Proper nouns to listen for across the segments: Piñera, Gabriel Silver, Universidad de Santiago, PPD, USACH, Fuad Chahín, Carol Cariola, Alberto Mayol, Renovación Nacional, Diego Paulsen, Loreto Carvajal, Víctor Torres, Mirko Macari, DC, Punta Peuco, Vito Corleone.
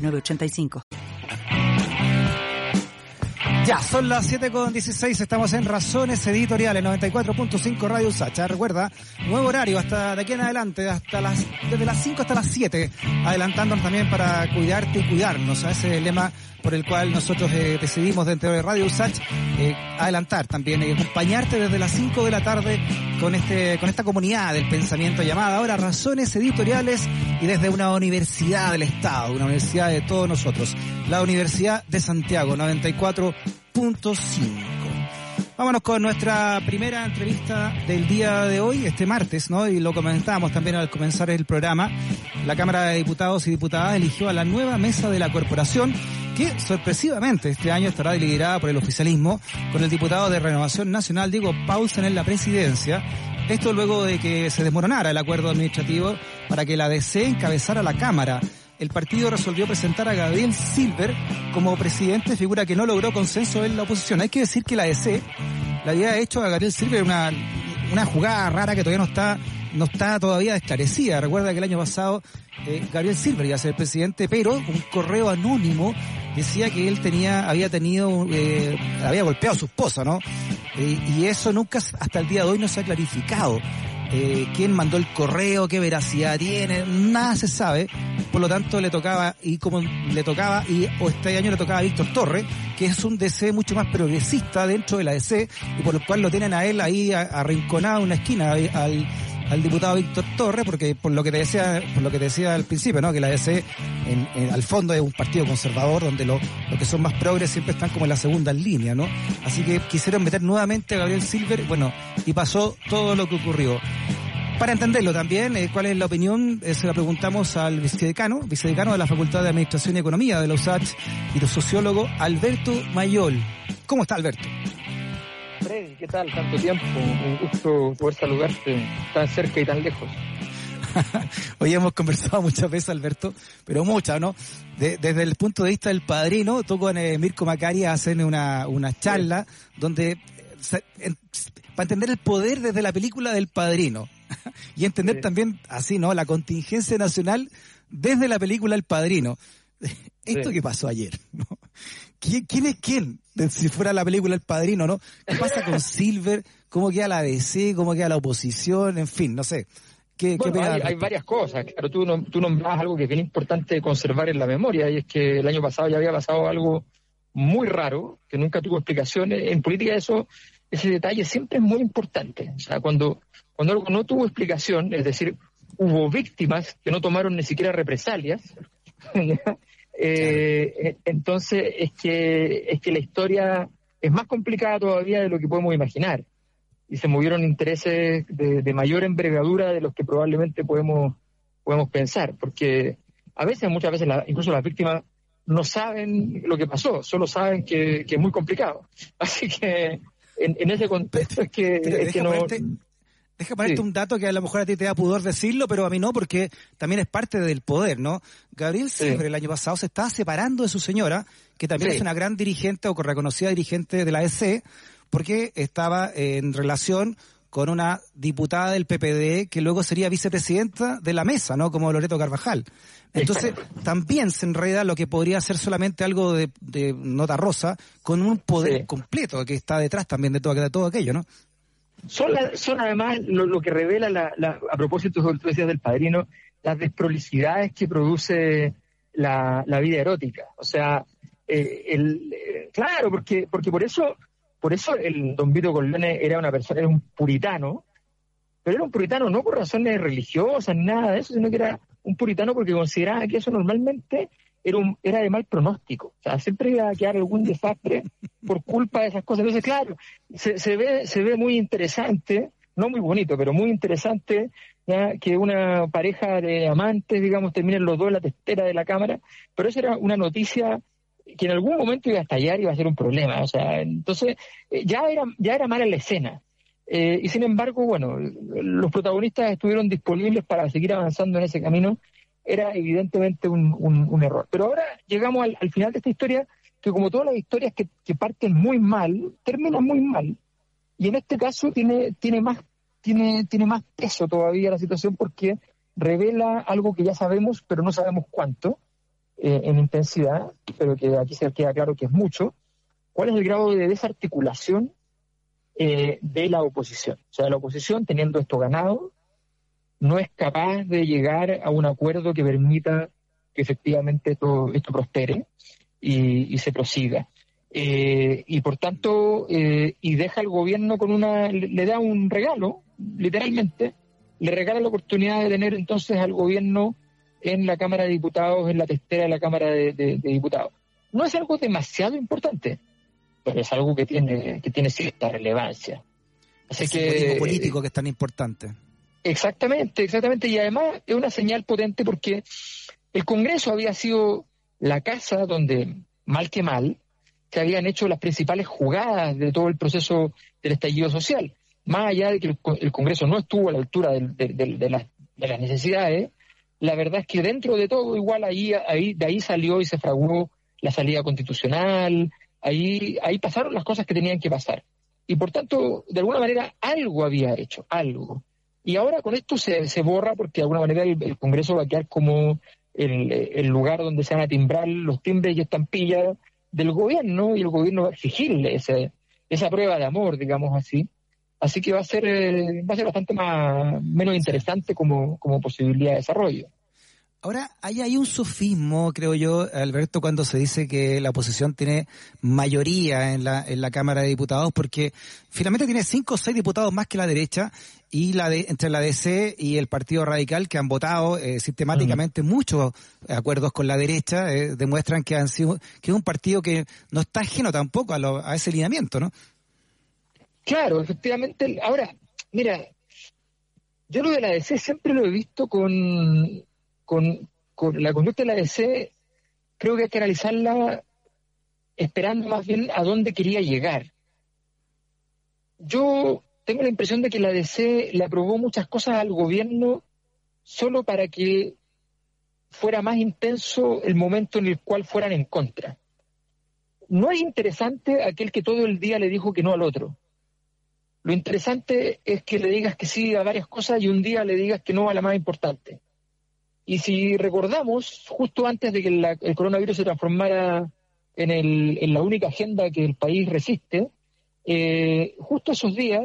985. Ya, son las 7:16, estamos en Razones Editoriales, 94.5 Radio USACH. Recuerda, nuevo horario hasta de aquí en adelante, desde las 5 hasta las 7, adelantándonos también para cuidarte y cuidarnos. Ese es el lema por el cual nosotros decidimos dentro de Radio USACH adelantar también y acompañarte desde las 5 de la tarde con esta comunidad del pensamiento llamada ahora Razones Editoriales, y desde una universidad del Estado, una universidad de todos nosotros, la Universidad de Santiago, 94.5. Vámonos con nuestra primera entrevista del día de hoy, este martes, ¿no? Y lo comentábamos también al comenzar el programa. La Cámara de Diputados y Diputadas eligió a la nueva mesa de la corporación, que sorpresivamente este año estará liderada por el oficialismo, con el diputado de Renovación Nacional, Diego Paulsen, en la presidencia. Esto luego de que se desmoronara el acuerdo administrativo para que la DC encabezara la Cámara. El partido resolvió presentar a Gabriel Silver como presidente, figura que no logró consenso en la oposición. Hay que decir que la DC le había hecho a Gabriel Silver una jugada rara que todavía no está todavía esclarecida. Recuerda que el año pasado Gabriel Silver iba a ser presidente, pero un correo anónimo decía que él había golpeado a su esposa, ¿no? Y eso nunca, hasta el día de hoy, no se ha clarificado. Quién mandó el correo, qué veracidad tiene, nada se sabe. Por lo tanto, este año le tocaba a Víctor Torres, que es un DC mucho más progresista dentro de la DC, y por lo cual lo tienen a él ahí arrinconado en una esquina al diputado Víctor Torres, porque por lo que te decía al principio, ¿no? Que la DC al fondo es un partido conservador donde los que son más progres siempre están como en la segunda línea, ¿no? Así que quisieron meter nuevamente a Gabriel Silver, y pasó todo lo que ocurrió. Para entenderlo también, cuál es la opinión, se la preguntamos al vicedecano de la Facultad de Administración y Economía de la USACH y sociólogo Alberto Mayol. ¿Cómo está, Alberto? Freddy, ¿qué tal? Tanto tiempo, un gusto poder saludarte tan cerca y tan lejos. Hoy hemos conversado muchas veces, Alberto, pero muchas, ¿no? Desde el punto de vista del padrino, tú con Mirko Macari hacen una charla donde, para entender el poder desde la película del Padrino y entender también, así, ¿no?, la contingencia nacional desde la película El Padrino. Esto que pasó ayer, ¿no? ¿Quién es quién? Si fuera la película El Padrino, ¿no? ¿Qué pasa con Silver? ¿Cómo queda la DC? ¿Cómo queda la oposición? En fin, no sé. Hay varias cosas. Claro, tú nombrabas algo que es bien importante conservar en la memoria, y es que el año pasado ya había pasado algo muy raro, que nunca tuvo explicaciones. En política ese detalle siempre es muy importante. O sea, cuando algo no tuvo explicación, es decir, hubo víctimas que no tomaron ni siquiera represalias, entonces es que la historia es más complicada todavía de lo que podemos imaginar, y se movieron intereses de mayor envergadura de los que probablemente podemos pensar, porque muchas veces incluso las víctimas no saben lo que pasó, solo saben que es muy complicado. Así que en ese contexto Deja ponerte un dato que a lo mejor a ti te da pudor decirlo, pero a mí no, porque también es parte del poder, ¿no? Gabriel Silver el año pasado se estaba separando de su señora, que también es una gran dirigente o reconocida dirigente de la DC, porque estaba en relación con una diputada del PPD que luego sería vicepresidenta de la mesa, ¿no? Como Loreto Carvajal. Entonces, también se enreda lo que podría ser solamente algo de nota rosa con un poder completo que está detrás también de todo aquello, ¿no? Son además lo que revela, a propósito de lo que tú decías del Padrino, las desprolicidades que produce la vida erótica. O sea, claro, porque por eso el don Vito Corleone era un puritano, pero era un puritano no por razones religiosas, nada de eso, sino que era un puritano porque consideraba que eso normalmente era de mal pronóstico. O sea, siempre iba a quedar algún desastre por culpa de esas cosas. Entonces, claro, se ve muy interesante, no muy bonito, pero muy interesante ya, que una pareja de amantes, digamos, terminen los dos en la testera de la cámara, pero esa era una noticia que en algún momento iba a estallar y iba a ser un problema, o sea, entonces ya era mala la escena. Y sin embargo, bueno, los protagonistas estuvieron disponibles para seguir avanzando en ese camino. Era evidentemente un error. Pero ahora llegamos al final de esta historia, que como todas las historias que parten muy mal, terminan muy mal. Y en este caso tiene más peso todavía la situación, porque revela algo que ya sabemos, pero no sabemos cuánto en intensidad, pero que aquí se queda claro que es mucho. ¿Cuál es el grado de desarticulación de la oposición? O sea, la oposición, teniendo esto ganado, no es capaz de llegar a un acuerdo que permita que efectivamente esto prospere y se prosiga. Y por tanto, y deja al gobierno con le da un regalo, literalmente, le regala la oportunidad de tener entonces al gobierno en la Cámara de Diputados, en la testera de la Cámara de Diputados. No es algo demasiado importante, pero es algo que tiene cierta relevancia. Así es que, un político que es tan importante. Exactamente. Y además es una señal potente, porque el Congreso había sido la casa donde, mal que mal, se habían hecho las principales jugadas de todo el proceso del estallido social. Más allá de que el Congreso no estuvo a la altura de las necesidades, la verdad es que dentro de todo, igual de ahí salió y se fraguó la salida constitucional. Ahí pasaron las cosas que tenían que pasar. Y por tanto, de alguna manera, algo había hecho, algo. Y ahora con esto se borra, porque de alguna manera el Congreso va a quedar como el lugar donde se van a timbrar los timbres y estampillas del gobierno, y el gobierno va a exigirle esa prueba de amor, digamos así. Así que va a ser bastante menos interesante como posibilidad de desarrollo. Ahora, hay un sofismo, creo yo, Alberto, cuando se dice que la oposición tiene mayoría en la Cámara de Diputados, porque finalmente tiene 5 o 6 diputados más que la derecha, y entre la DC y el Partido Radical, que han votado sistemáticamente muchos acuerdos con la derecha, demuestran que es un partido que no está ajeno tampoco a ese lineamiento, ¿no? Claro, efectivamente. Ahora, mira, yo lo de la DC siempre lo he visto con la conducta de la DC. Creo que hay que analizarla esperando más bien a dónde quería llegar. Yo tengo la impresión de que la DC le aprobó muchas cosas al gobierno solo para que fuera más intenso el momento en el cual fueran en contra. No es interesante aquel que todo el día le dijo que no al otro. Lo interesante es que le digas que sí a varias cosas y un día le digas que no a la más importante. Y si recordamos, justo antes de que el coronavirus se transformara en la única agenda que el país resiste, justo esos días,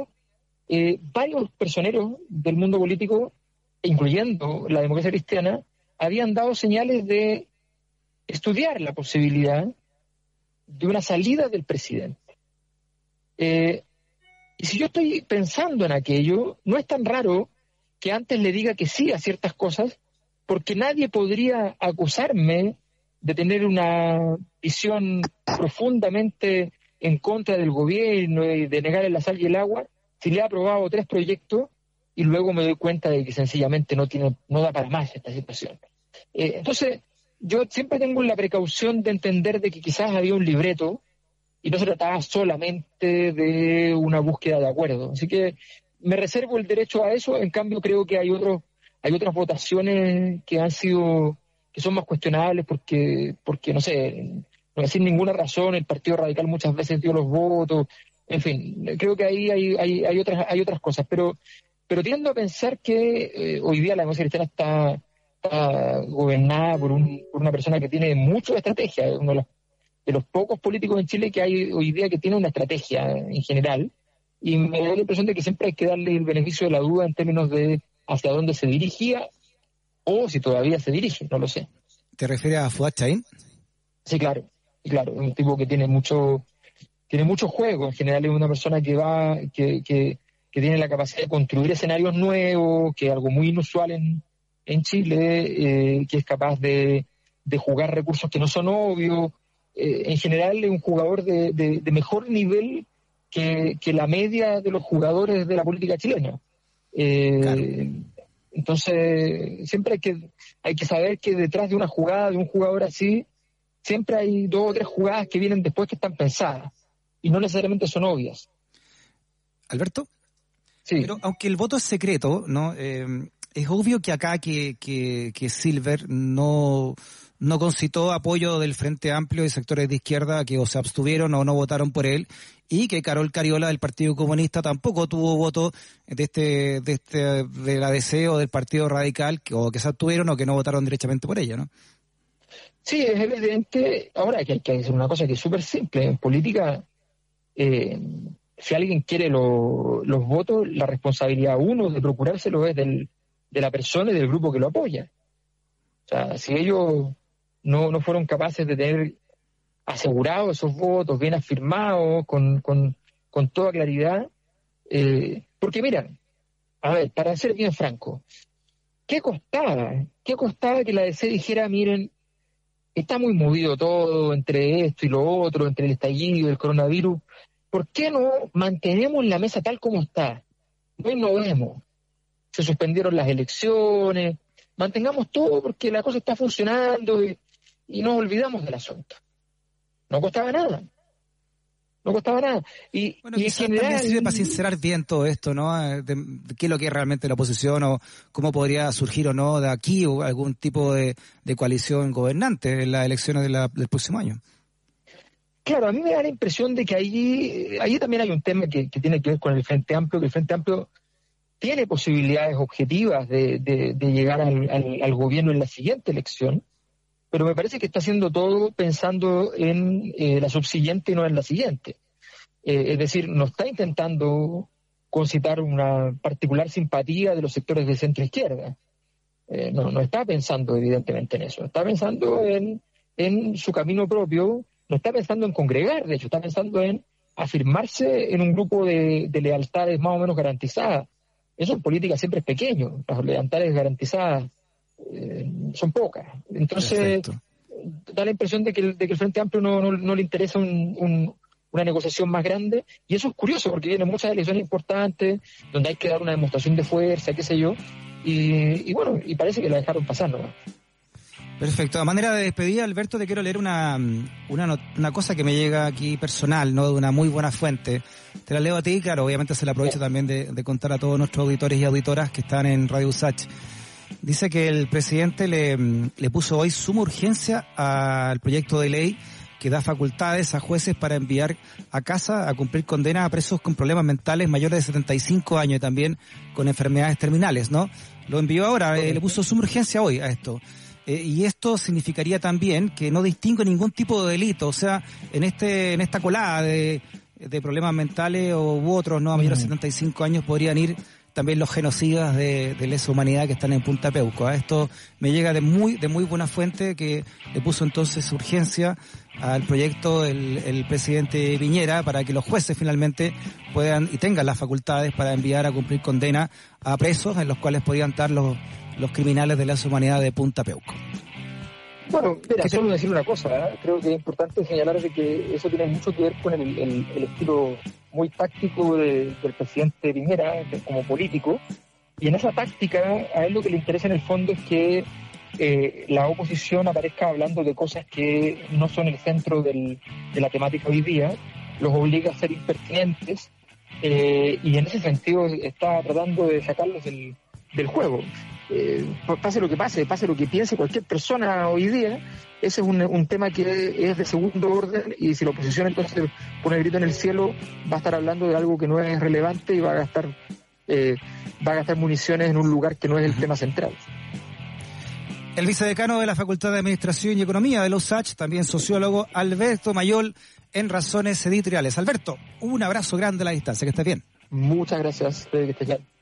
varios personeros del mundo político, incluyendo la democracia cristiana, habían dado señales de estudiar la posibilidad de una salida del presidente. Y si yo estoy pensando en aquello, no es tan raro que antes le diga que sí a ciertas cosas, porque nadie podría acusarme de tener una visión profundamente en contra del gobierno y de negarle la sal y el agua si le ha aprobado 3 proyectos y luego me doy cuenta de que sencillamente no da para más esta situación. Entonces, yo siempre tengo la precaución de entender de que quizás había un libreto y no se trataba solamente de una búsqueda de acuerdo. Así que me reservo el derecho a eso. En cambio, creo que hay otras votaciones que son más cuestionables porque no sé, no sin ninguna razón el Partido Radical muchas veces dio los votos, en fin, creo que ahí hay otras cosas, pero tiendo a pensar que hoy día la democracia cristiana está gobernada por una persona que tiene mucha estrategia, uno de los pocos políticos en Chile que hay hoy día que tiene una estrategia en general, y me da la impresión de que siempre hay que darle el beneficio de la duda en términos de hacia dónde se dirigía, o si todavía se dirige, no lo sé. ¿Te refieres a Fuad Chahín? Sí, claro, un tipo que tiene mucho juego, en general es una persona que tiene la capacidad de construir escenarios nuevos, que es algo muy inusual en Chile, que es capaz de jugar recursos que no son obvios, en general es un jugador de mejor nivel que la media de los jugadores de la política chilena. Claro. Entonces, siempre hay que saber que detrás de una jugada, de un jugador así, siempre hay dos o tres jugadas que vienen después que están pensadas y no necesariamente son obvias. Alberto, sí. Pero aunque el voto es secreto, ¿no? Es obvio que acá que Silver no concitó apoyo del Frente Amplio y sectores de izquierda que o se abstuvieron o no votaron por él, y que Carol Cariola del Partido Comunista tampoco tuvo voto de la DC o del Partido Radical, que se abstuvieron o que no votaron directamente por ella, ¿no? Sí, es evidente. Ahora que hay que decir una cosa que es súper simple. En política, si alguien quiere los votos, la responsabilidad uno de procurárselo es de la persona y del grupo que lo apoya. O sea, si ellos no fueron capaces de tener asegurados esos votos, bien afirmados, con toda claridad, porque miran, a ver, para ser bien franco, ¿qué costaba que la DC dijera, miren, está muy movido todo entre esto y lo otro, entre el estallido, el coronavirus, ¿por qué no mantenemos la mesa tal como está? No innovemos. Se suspendieron las elecciones, mantengamos todo porque la cosa está funcionando y nos olvidamos del asunto. No costaba nada. Y, bueno, y en general sirve para sincerar bien todo esto, ¿no? De qué es lo que es realmente la oposición o cómo podría surgir o no de aquí o algún tipo de coalición gobernante en las elecciones del próximo año. Claro, a mí me da la impresión de que ahí también hay un tema que tiene que ver con el Frente Amplio, que el Frente Amplio tiene posibilidades objetivas de llegar al gobierno en la siguiente elección, pero me parece que está haciendo todo pensando en la subsiguiente y no en la siguiente. Es decir, no está intentando concitar una particular simpatía de los sectores de centro-izquierda. No está pensando evidentemente en eso, está pensando en su camino propio. No está pensando en congregar, de hecho, está pensando en afirmarse en un grupo de lealtades más o menos garantizadas. Eso en política siempre es pequeño, las lealtades garantizadas son pocas. Entonces, perfecto. Da la impresión de que el Frente Amplio no le interesa una negociación más grande, y eso es curioso, porque vienen muchas elecciones importantes, donde hay que dar una demostración de fuerza, qué sé yo, y bueno, y parece que la dejaron pasar, ¿no? Perfecto. A manera de despedida, Alberto, te quiero leer una cosa que me llega aquí personal, ¿no? De una muy buena fuente. Te la leo a ti, claro, obviamente se la aprovecho también de contar a todos nuestros auditores y auditoras que están en Radio USACH. Dice que el presidente le puso hoy suma urgencia al proyecto de ley que da facultades a jueces para enviar a casa a cumplir condenas a presos con problemas mentales mayores de 75 años y también con enfermedades terminales, ¿no? Lo envió ahora, le puso suma urgencia hoy a esto. Y esto significaría también que no distingue ningún tipo de delito, o sea, en esta colada de problemas mentales u otros, ¿no? A mayores de 75 años podrían ir también los genocidas de lesa humanidad que están en Punta Peuco. A esto me llega de muy buena fuente, que le puso entonces urgencia al proyecto el presidente Piñera para que los jueces finalmente puedan y tengan las facultades para enviar a cumplir condena a presos en los cuales podían estar los criminales de lesa humanidad de Punta Peuco. Bueno, mira, solo decir una cosa, ¿eh? Creo que es importante señalar de que eso tiene mucho que ver con el estilo muy táctico del presidente Piñera como político, y en esa táctica a él lo que le interesa en el fondo es que la oposición aparezca hablando de cosas que no son el centro de la temática hoy día, los obliga a ser impertinentes, y en ese sentido está tratando de sacarlos del juego. Pase lo que piense cualquier persona hoy día, ese es un tema que es de segundo orden, y si la oposición entonces pone el grito en el cielo, va a estar hablando de algo que no es relevante y va a gastar municiones en un lugar que no es el tema central. El vicedecano de la Facultad de Administración y Economía de la USACH, también sociólogo, Alberto Mayol, en Razones Editoriales. Alberto, un abrazo grande a la distancia, que estés bien. Muchas gracias, que estés bien.